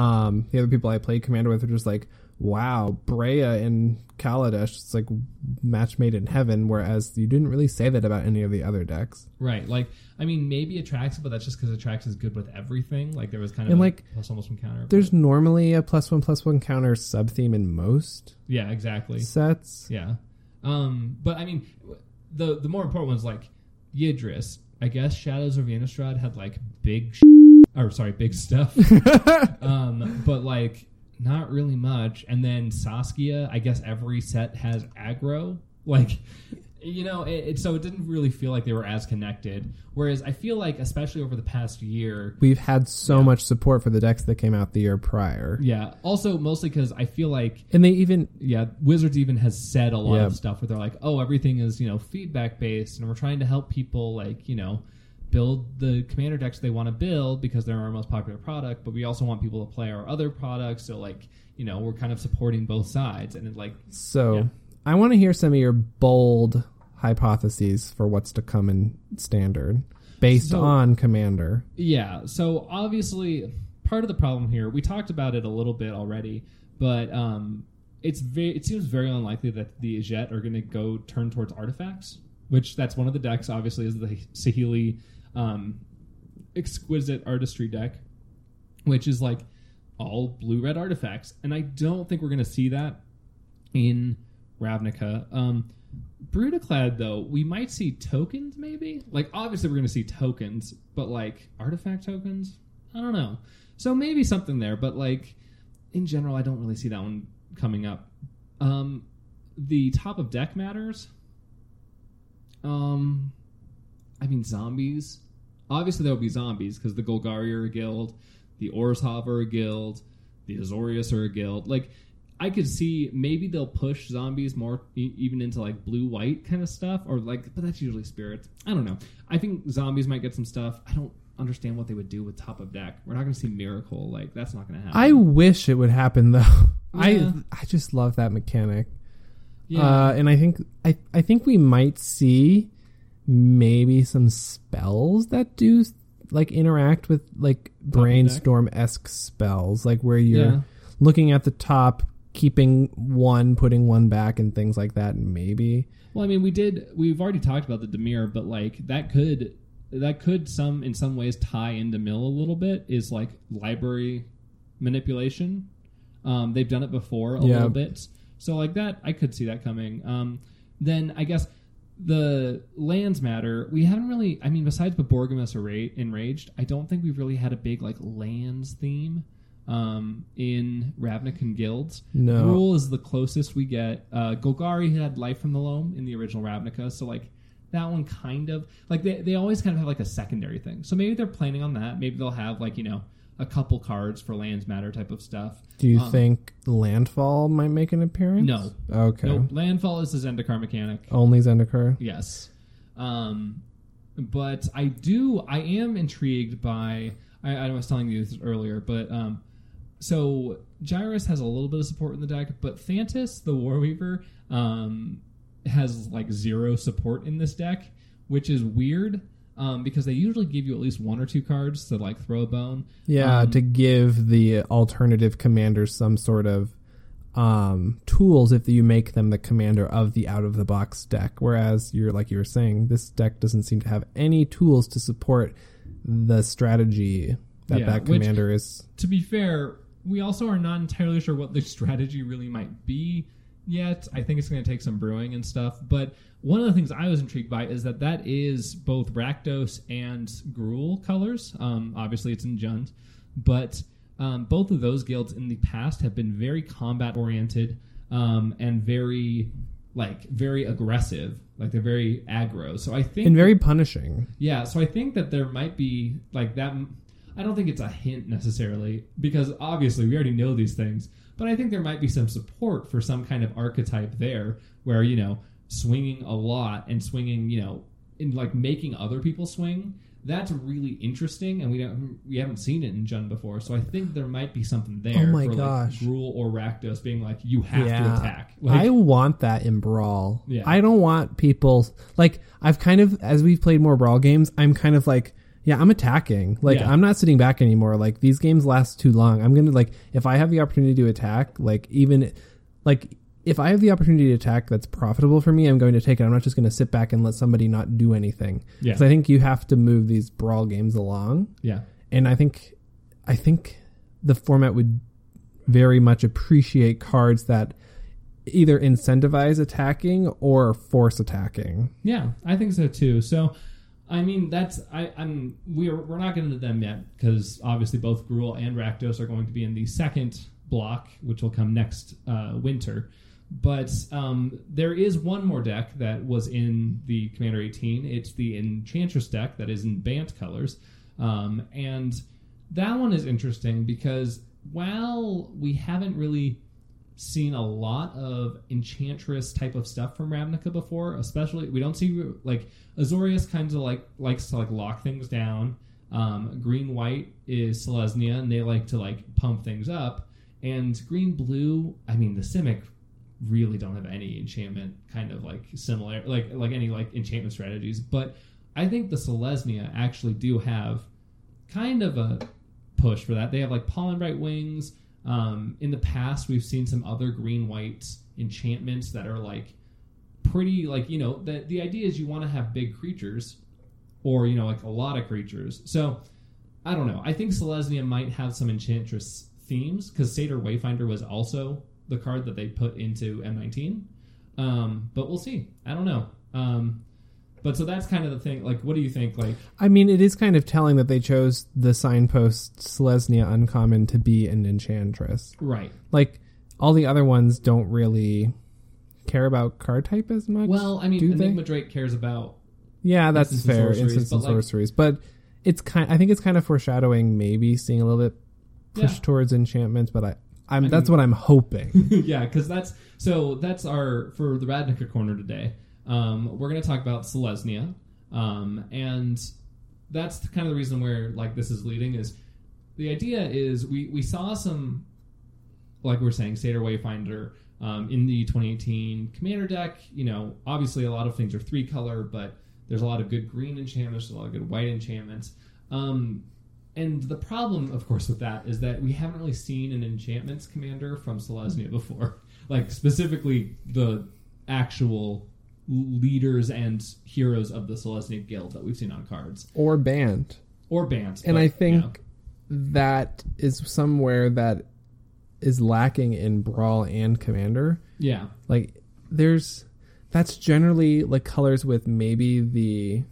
other people I played Commander with were just like, wow, Brea and Kaladesh, it's like match made in heaven, whereas you didn't really say that about any of the other decks. Right. Like, I mean, maybe Atraxa, but that's just because Atraxa is good with everything. Like, there was kind of like, +1/+1 counter. There's normally a +1/+1 counter sub-theme in most sets. Yeah. But, I mean, the more important one's, like, Yidris. I guess Shadows of Innistrad had, like, big stuff. But, like, not really much. And then Saskia, I guess every set has aggro. Like, you know, so it didn't really feel like they were as connected. Whereas I feel like, especially over the past year, we've had so much support for the decks that came out the year prior. Yeah. Also, mostly because I feel like... And they even... Yeah, Wizards even has said a lot of stuff where they're like, oh, everything is, you know, feedback-based, and we're trying to help people, like, you know, build the Commander decks they want to build because they're our most popular product, but we also want people to play our other products. So, like, you know, we're kind of supporting both sides. And it, like, so I want to hear some of your bold hypotheses for what's to come in Standard based on Commander. Yeah. So obviously part of the problem here, we talked about it a little bit already, but it seems very unlikely that the Jet are going to go turn towards artifacts, which that's one of the decks, obviously, is the Saheeli Exquisite Artistry deck, which is like all blue-red artifacts. And I don't think we're going to see that in Ravnica. Brutaclad, though, we might see tokens, maybe? Like, obviously we're going to see tokens, but like artifact tokens? I don't know. So maybe something there, but like in general, I don't really see that one coming up. The top of deck matters. I mean, zombies. Obviously, there will be zombies because the Golgari are a guild, the Orzhov are a guild, the Azorius are a guild. Like, I could see maybe they'll push zombies more even into like blue-white kind of stuff, or like, but that's usually spirits. I don't know. I think zombies might get some stuff. I don't understand what they would do with top of deck. We're not going to see Miracle. Like, that's not going to happen. I wish it would happen though. Yeah. I just love that mechanic. Yeah. And I think we might see maybe some spells that do like interact with like brainstorm-esque spells, like where you're looking at the top, keeping one, putting one back and things like that, maybe. Well, I mean, we've already talked about the Dimir, but like that could in some ways tie into Mill a little bit, is like library manipulation. They've done it before a little bit. So like that, I could see that coming. Then I guess the lands matter. We haven't really, I mean, besides Borgamas Enraged, I don't think we've really had a big like lands theme in Ravnican guilds. No. Rule is the closest we get. Golgari had Life from the Loam in the original Ravnica, so like that one kind of like they always kind of have like a secondary thing. So maybe they're planning on that. Maybe they'll have like, you know, a couple cards for lands matter type of stuff. Do you think Landfall might make an appearance? No. Okay. Nope. Landfall is a Zendikar mechanic. Only Zendikar? Yes. But I am intrigued by, I was telling you this earlier, but so Gyrus has a little bit of support in the deck, but Thantis, the Warweaver, has like zero support in this deck, which is weird. Because they usually give you at least one or two cards to like throw a bone. Yeah, to give the alternative commanders some sort of tools if you make them the commander of the out-of-the-box deck. Whereas, you were saying, this deck doesn't seem to have any tools to support the strategy that commander is. To be fair, we also are not entirely sure what the strategy really might be yet. I think it's going to take some brewing and stuff, but one of the things I was intrigued by is that is both Rakdos and Gruul colors. Obviously it's in Jund, but both of those guilds in the past have been very combat oriented and very aggressive, like they're very aggro. So I think and very punishing. Yeah, so I think that there might be like that. I don't think it's a hint necessarily, because obviously we already know these things. But I think there might be some support for some kind of archetype there where, you know, swinging a lot and swinging, you know, and like making other people swing. That's really interesting. And we haven't seen it in Jund before. So I think there might be something there gosh. Like Gruul or Rakdos being like, you have to attack. Like, I want that in Brawl. Yeah. I don't want people like I've kind of, as we've played more Brawl games, I'm kind of like, yeah, I'm attacking. Like, yeah. I'm not sitting back anymore. Like, these games last too long. I'm going to, like, if I have the opportunity to attack, like, even, like, if I have the opportunity to attack that's profitable for me, I'm going to take it. I'm not just going to sit back and let somebody not do anything. Yeah. Because I think you have to move these Brawl games along. Yeah. And I think the format would very much appreciate cards that either incentivize attacking or force attacking. Yeah, I think so, too. So, I mean, we're not getting to them yet, because obviously both Gruul and Rakdos are going to be in the second block, which will come next winter. But there is one more deck that was in the Commander 18. It's the Enchantress deck that is in Bant colors. And that one is interesting because while we haven't really seen a lot of Enchantress type of stuff from Ravnica before, especially we don't see like Azorius kind of like likes to like lock things down. Green white is Selesnya, and they like to like pump things up. And green blue, I mean the Simic really don't have any enchantment kind of like similar like any like enchantment strategies. But I think the Selesnya actually do have kind of a push for that. They have like Pollen Bright Wings. In the past, we've seen some other green-white enchantments that are, like, pretty, like, you know, the idea is you want to have big creatures or, you know, like, a lot of creatures. So, I don't know. I think Selesnya might have some Enchantress themes because Satyr Wayfinder was also the card that they put into M19. But we'll see. I don't know. But so that's kind of the thing. Like, what do you think? Like, I mean, it is kind of telling that they chose the signpost Selesnya uncommon to be an Enchantress. Right. Like, all the other ones don't really care about card type as much. Well, I mean, Enigma Drake cares about... Yeah, that's fair. Instants and sorceries. But it's kind. I think it's kind of foreshadowing maybe seeing a little bit push towards enchantments, but I mean, that's what I'm hoping. Yeah, because that's our... For the Ravnica Corner today... we're going to talk about Selesnya, and that's kind of the reason where like this is leading is the idea is we saw some, like we're saying, Satyr Wayfinder in the 2018 Commander deck. You know, obviously a lot of things are three color, but there's a lot of good green enchantments, a lot of good white enchantments. And the problem, of course, with that is that we haven't really seen an enchantments commander from Selesnya before. Like, specifically the actual leaders and heroes of the Selesnya guild that we've seen on cards. Or Bant. And but, I think that is somewhere that is lacking in Brawl and Commander. Yeah. Like, there's... That's generally, like, colors with maybe the...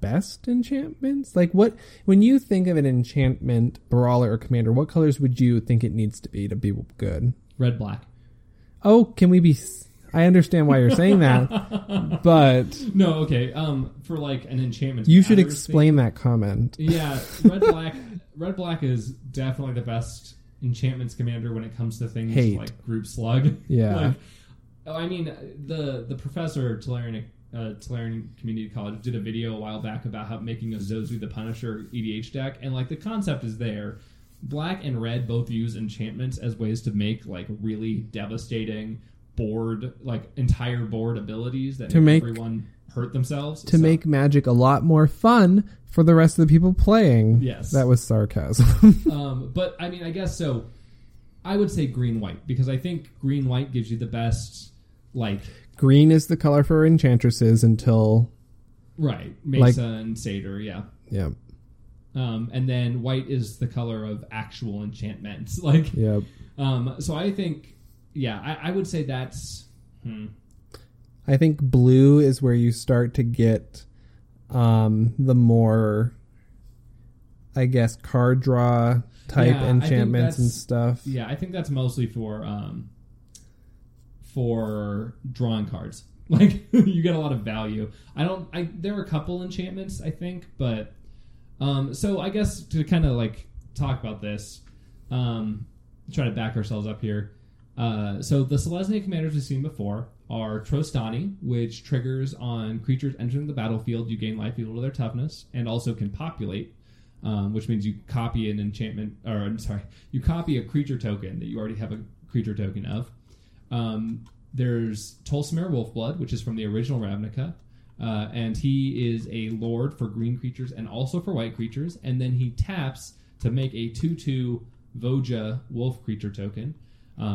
best enchantments? Like, what, when you think of an enchantment brawler or commander, what colors would you think it needs to be good? Red, black. Oh, can we be? I understand why you're saying that, but no, okay. For like an enchantment, you should explain that comment. Yeah, red, black. Red, black is definitely the best enchantments commander when it comes to things like group slug. Yeah. Like, I mean, the professor Tolarian. Tolarian Community College did a video a while back about how making a Zozu the Punisher EDH deck, and like the concept is there. Black and red both use enchantments as ways to make like really devastating board, like entire board abilities that make everyone hurt themselves to make Magic a lot more fun for the rest of the people playing. Yes, that was sarcasm. But I mean, I guess so. I would say green white because I think green white gives you the best like. Green is the color for enchantresses until... Right. Mesa and Satyr, yeah. Yeah. And then white is the color of actual enchantments. Like, yep. So I think... Yeah, I would say that's... I think blue is where you start to get the more, I guess, card draw type enchantments and stuff. Yeah, I think that's mostly for drawing cards. Like, you get a lot of value. There are a couple enchantments, I think, but... so, I guess, to kind of, like, talk about this, try to back ourselves up here. So, the Selesnya commanders we've seen before are Trostani, which triggers on creatures entering the battlefield, you gain life equal to their toughness, and also can populate, which means you copy an enchantment... Or, I'm sorry, you copy a creature token that you already have a creature token of. There's Tolsmere Wolfblood, which is from the original Ravnica, and he is a lord for green creatures and also for white creatures, and then he taps to make a 2-2 Voja wolf creature token,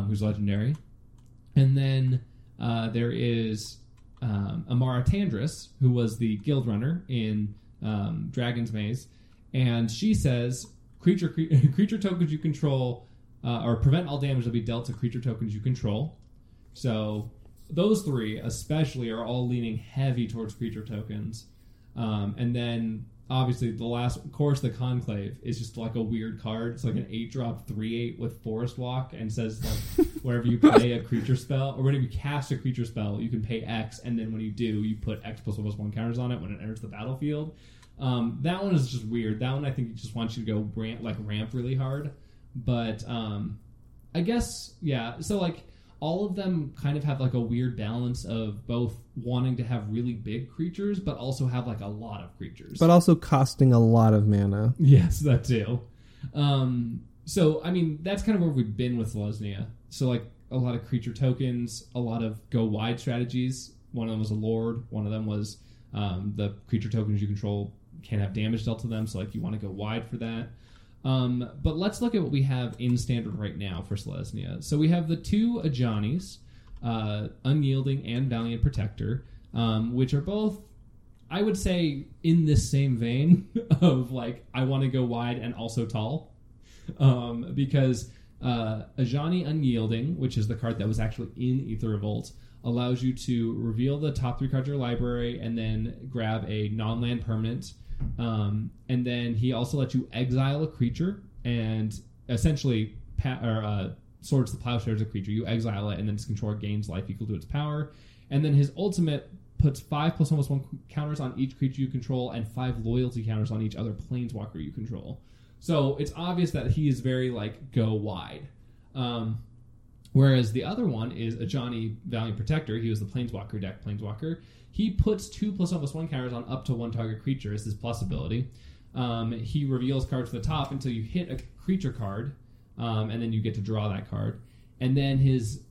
who's legendary. And then there is Amara Tandris, who was the guild runner in Dragon's Maze, and she says, creature tokens you control... or prevent all damage that will be dealt to creature tokens you control. So those three especially are all leaning heavy towards creature tokens. And then obviously the last course, the Conclave, is just like a weird card. It's like an 8-drop 3/8 with Forest Walk and says like whenever you play a creature spell or whenever you cast a creature spell, you can pay X, and then when you do, you put X plus one counters on it when it enters the battlefield. That one is just weird. That one I think just wants you to go ramp really hard. But, I guess, yeah, so, like, all of them kind of have, like, a weird balance of both wanting to have really big creatures, but also have, like, a lot of creatures. But also costing a lot of mana. Yes, that too. So, I mean, that's kind of where we've been with Selesnya. So, like, a lot of creature tokens, a lot of go-wide strategies. One of them was a lord. One of them was the creature tokens you control can't have damage dealt to them, so, like, you want to go wide for that. But let's look at what we have in Standard right now for Selesnya. So we have the two Ajani's, Unyielding and Valiant Protector, which are both, I would say, in this same vein of, like, I want to go wide and also tall. Because Ajani Unyielding, which is the card that was actually in Aether Revolt, allows you to reveal the top three cards of your library and then grab a non-land permanent. And then he also lets you exile a creature and essentially Swords to Plowshare is a creature. You exile it, and then its controller gains life equal to its power. And then his ultimate puts 5 +1/+1 counters on each creature you control and 5 loyalty counters on each other planeswalker you control. So it's obvious that he is very, like, go wide. Whereas the other one is Ajani Valiant Protector. He was the planeswalker deck planeswalker. He puts 2 +1/+1 counters on up to one target creature as his plus ability. He reveals cards to the top until you hit a creature card, and then you get to draw that card. And then his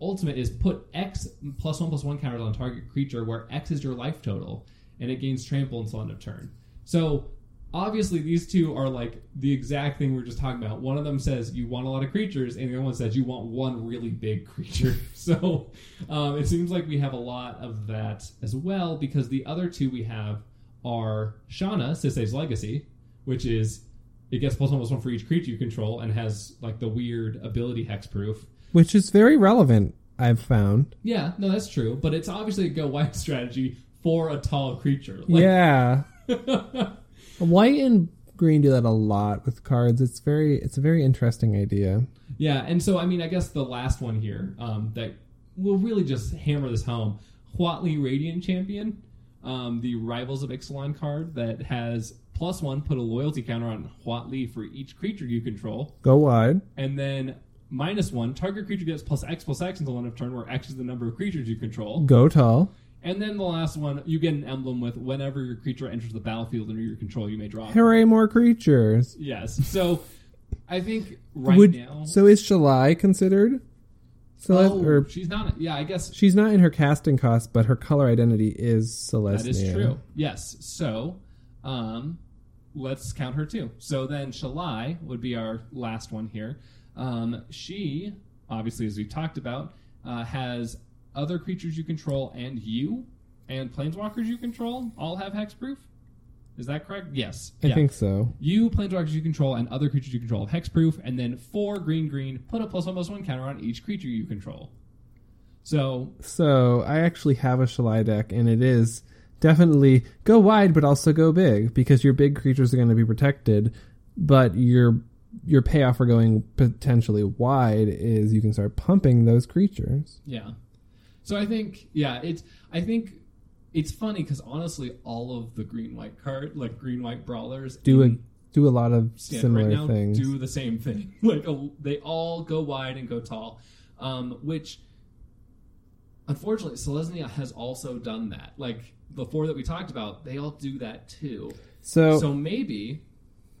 ultimate is put X +1/+1 counters on target creature, where X is your life total, and it gains trample until end of turn. So obviously these two are like the exact thing we were just talking about. One of them says you want a lot of creatures, and the other one says you want one really big creature. So it seems like we have a lot of that as well, because the other two we have are Shauna, Sisse's Legacy, which is it gets +1/+1 for each creature you control and has like the weird ability hexproof. Which is very relevant, I've found. Yeah, no, that's true. But it's obviously a go-white strategy for a tall creature. Like, yeah. White and green do that a lot with cards. It's a very interesting idea. Yeah, and so, I mean, I guess the last one here that will really just hammer this home, Huatli Radiant Champion, the Rivals of Ixalan card that has +1, put a loyalty counter on Huatli for each creature you control. Go wide. And then... -1, target creature gets +X/+X until end of turn, where X is the number of creatures you control. Go tall. And then the last one, you get an emblem with whenever your creature enters the battlefield under your control, you may draw. Hooray, more creatures. Yes. So I think now... So is Shalai considered? Celeste, she's not... Yeah, I guess... She's not in her casting cost, but her color identity is Celeste. That is true. Yes. So let's count her too. So then Shalai would be our last one here. She, obviously, as we talked about, has other creatures you control and you and planeswalkers you control all have hexproof. Is that correct? Yes. I think so. You, planeswalkers you control, and other creatures you control have hexproof. And then 4 green, put a +1/+1 counter on each creature you control. So I actually have a Shalai deck, and it is definitely go wide, but also go big, because your big creatures are going to be protected, but your payoff for going potentially wide is you can start pumping those creatures. Yeah. So I think, it's funny because honestly, all of the green-white brawlers do a lot of similar things. Do the same thing. Like they all go wide and go tall, which unfortunately Selesnya has also done that. Like the 4 that we talked about, they all do that too. So maybe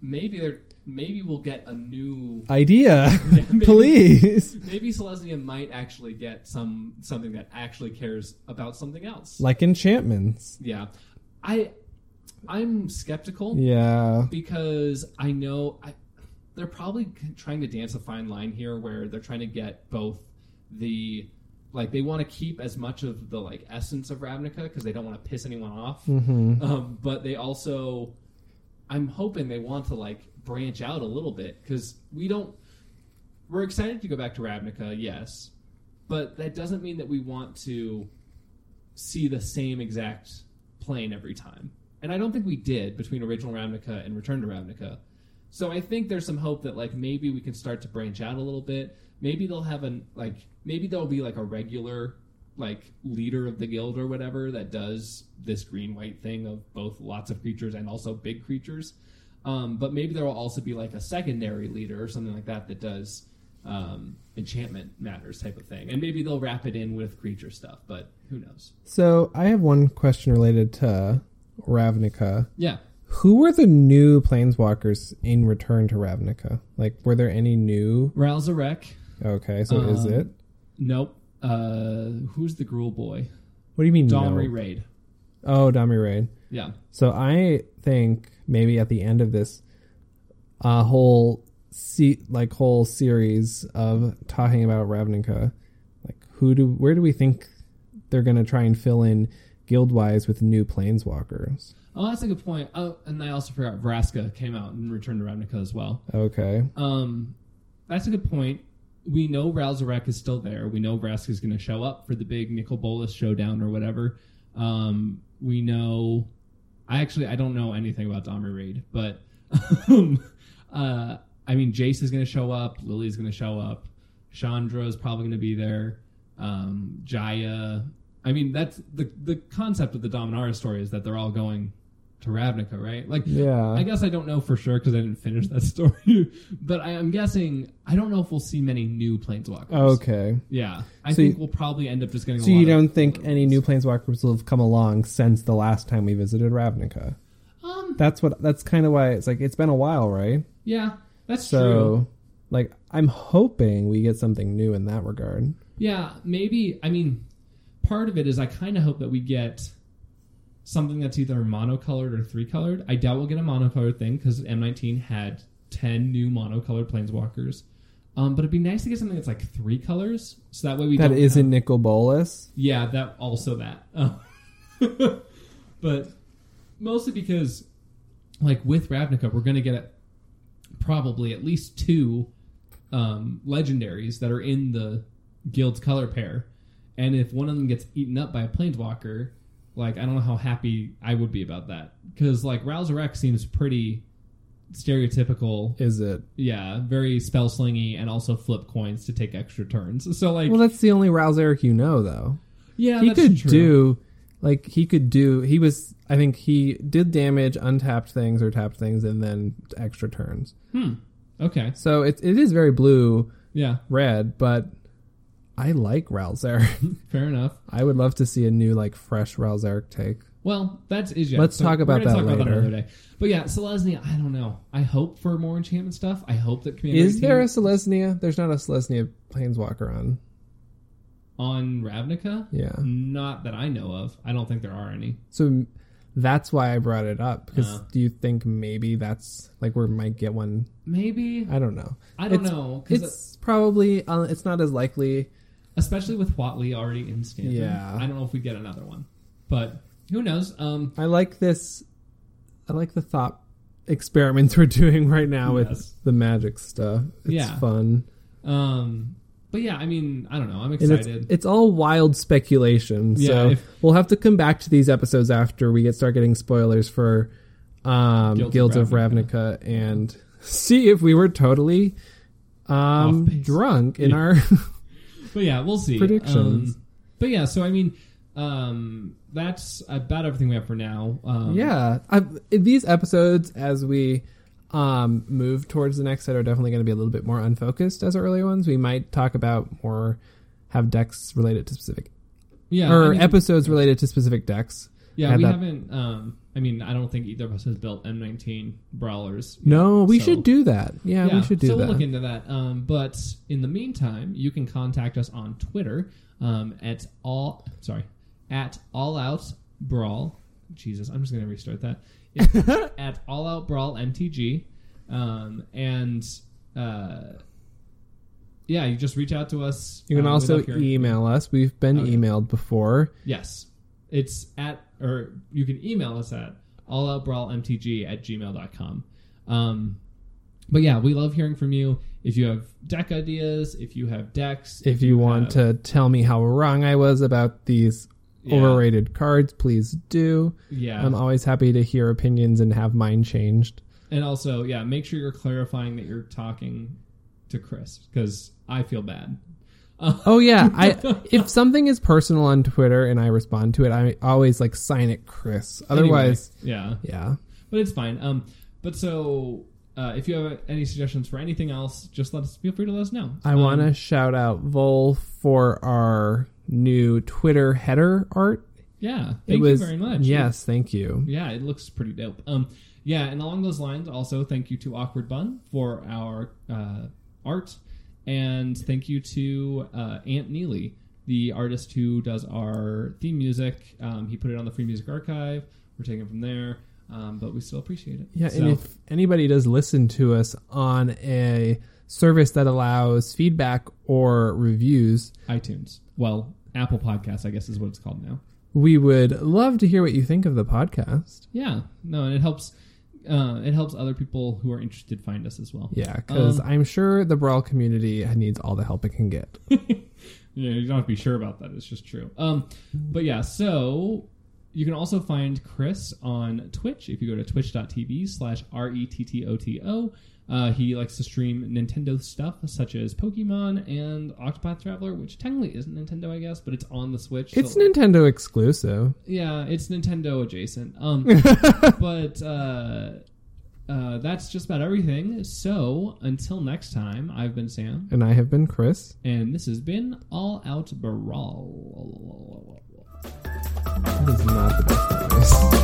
they're... Maybe we'll get a new... idea. Yeah, please. Maybe Selesnya might actually get something that actually cares about something else. Like enchantments. Yeah. I'm skeptical. Yeah. Because I know... they're probably trying to dance a fine line here where they're trying to get both the... Like, they want to keep as much of the, like, essence of Ravnica because they don't want to piss anyone off. Mm-hmm. But they also... I'm hoping they want to, like... branch out a little bit, because we're excited to go back to Ravnica, yes, but that doesn't mean that we want to see the same exact plane every time, and I don't think we did between original Ravnica and Return to Ravnica. So I think there's some hope that like maybe we can start to branch out a little bit. Maybe they'll have there'll be like a regular like leader of the guild or whatever that does this green-white thing of both lots of creatures and also big creatures. But maybe there will also be like a secondary leader or something like that does enchantment matters type of thing. And maybe they'll wrap it in with creature stuff, but who knows? So I have one question related to Ravnica. Yeah. Who were the new planeswalkers in Return to Ravnica? Like, were there any new? EDHREC. Okay, so is it? Nope. Who's the Gruul boy? What do you mean? Domri Raid. Oh, Domri Raid. Yeah. So I think maybe at the end of this whole series of talking about Ravnica, like where do we think they're going to try and fill in guild-wise with new planeswalkers? Oh, that's a good point. Oh, and I also forgot Vraska came out and returned to Ravnica as well. Okay. That's a good point. We know Ralzarek is still there. We know Vraska is going to show up for the big Nicol Bolas showdown or whatever. We know... I don't know anything about Domri Raid, but I mean, Jace is going to show up. Lily is going to show up. Chandra is probably going to be there. Jaya. I mean, that's the concept of the Dominaria story is that they're all going to Ravnica, right? Like, yeah. I guess I don't know for sure because I didn't finish that story, but I'm guessing I don't know if we'll see many new planeswalkers. Okay. Yeah. I think we'll probably end up just getting a lot. So you don't think any new planeswalkers will have come along since the last time we visited Ravnica? That's kind of why it's like it's been a while, right? Yeah. That's true. Like I'm hoping we get something new in that regard. Yeah, maybe. I mean, part of it is I kind of hope that we get something that's either monocolored or three-colored. I doubt we'll get a monocolored thing because M19 had 10 new monocolored planeswalkers. But it'd be nice to get something that's like three colors, so that way we that don't isn't have... Nicol Bolas. Yeah, that also that. But mostly because, like with Ravnica, we're going to get probably at least two legendaries that are in the guild's color pair, and if one of them gets eaten up by a planeswalker, like I don't know how happy I would be about that, because like Ral'Zhirek seems pretty stereotypical. Is it? Yeah, very spell slingy, and also flip coins to take extra turns. So like, well, that's the only Ral'Zhirek you know, though. Yeah, he that's could true. Do like he could do. He was, I think, he did damage, untapped things or tapped things, and then extra turns. Okay. So it is very blue, red, but I like Ral'Zhirek. Fair enough. I would love to see a new like fresh Ral'Zhirek take. Well, that's Izya. Let's talk about that later. But yeah, Selesnya, I don't know. I hope for more enchantment stuff. I hope that Commander 18... Is there a Selesnya? There's not a Selesnya planeswalker on. On Ravnica? Yeah. Not that I know of. I don't think there are any. So that's why I brought it up. Because do you think maybe that's like where we might get one? Maybe. I don't know. I don't know. It's probably... it's not as likely. Especially with Whatley already in standard. Yeah. I don't know if we get another one. But... Who knows? I like this. I like the thought experiments we're doing right now with the magic stuff. It's fun. But yeah, I mean, I don't know. I'm excited. It's all wild speculation. Yeah, so we'll have to come back to these episodes after we start getting spoilers for Guilds of Ravnica and see if we were totally drunk in our But yeah, we'll see. Predictions. But yeah, so I mean... that's about everything we have for now. These episodes, as we move towards the next set, are definitely going to be a little bit more unfocused as our earlier ones. We might talk about more, have decks related to specific, episodes related to specific decks. Yeah, we haven't. I mean, I don't think either of us has built M19 brawlers. No, we should do that. Yeah, we should do that. So we'll look into that. But in the meantime, you can contact us on Twitter at All Out Brawl. Jesus, I'm just going to restart that. At All Out Brawl MTG. You just reach out to us. You can also email us. We've been emailed before. Yes. You can email us at alloutbrawlmtg@gmail.com. But yeah, we love hearing from you. If you have deck ideas, if you have decks. If you want to tell me how wrong I was about these overrated cards, please do. Yeah. I'm always happy to hear opinions and have mine changed. And also, make sure you're clarifying that you're talking to Chris, because I feel bad. If something is personal on Twitter and I respond to it, I always sign it Chris. Otherwise, anyway, but it's fine. If you have any suggestions for anything else, just feel free to let us know. I want to shout out Vol for our new Twitter header art. Yeah, thank you very much. Yes, thank you. Yeah, it looks pretty dope. And along those lines, also thank you to Awkward Bun for our art. And thank you to Ant Neely, the artist who does our theme music. He put it on the Free Music Archive. We're taking it from there, but we still appreciate it. Yeah, and if anybody does listen to us on a service that allows feedback or reviews... iTunes. Well, Apple Podcasts, I guess, is what it's called now. We would love to hear what you think of the podcast. Yeah, no, and it helps... it helps other people who are interested find us as well. Yeah, because I'm sure the Brawl community needs all the help it can get. You don't have to be sure about that. It's just true. But yeah, so you can also find Chris on Twitch if you go to twitch.tv/RETTOTO. He likes to stream Nintendo stuff such as Pokemon and Octopath Traveler, which technically isn't Nintendo, I guess, but it's on the Switch. It's Nintendo exclusive. Yeah, it's Nintendo adjacent. But that's just about everything. So until next time, I've been Sam. And I have been Chris. And this has been All Out Brawl. That is not the best voice.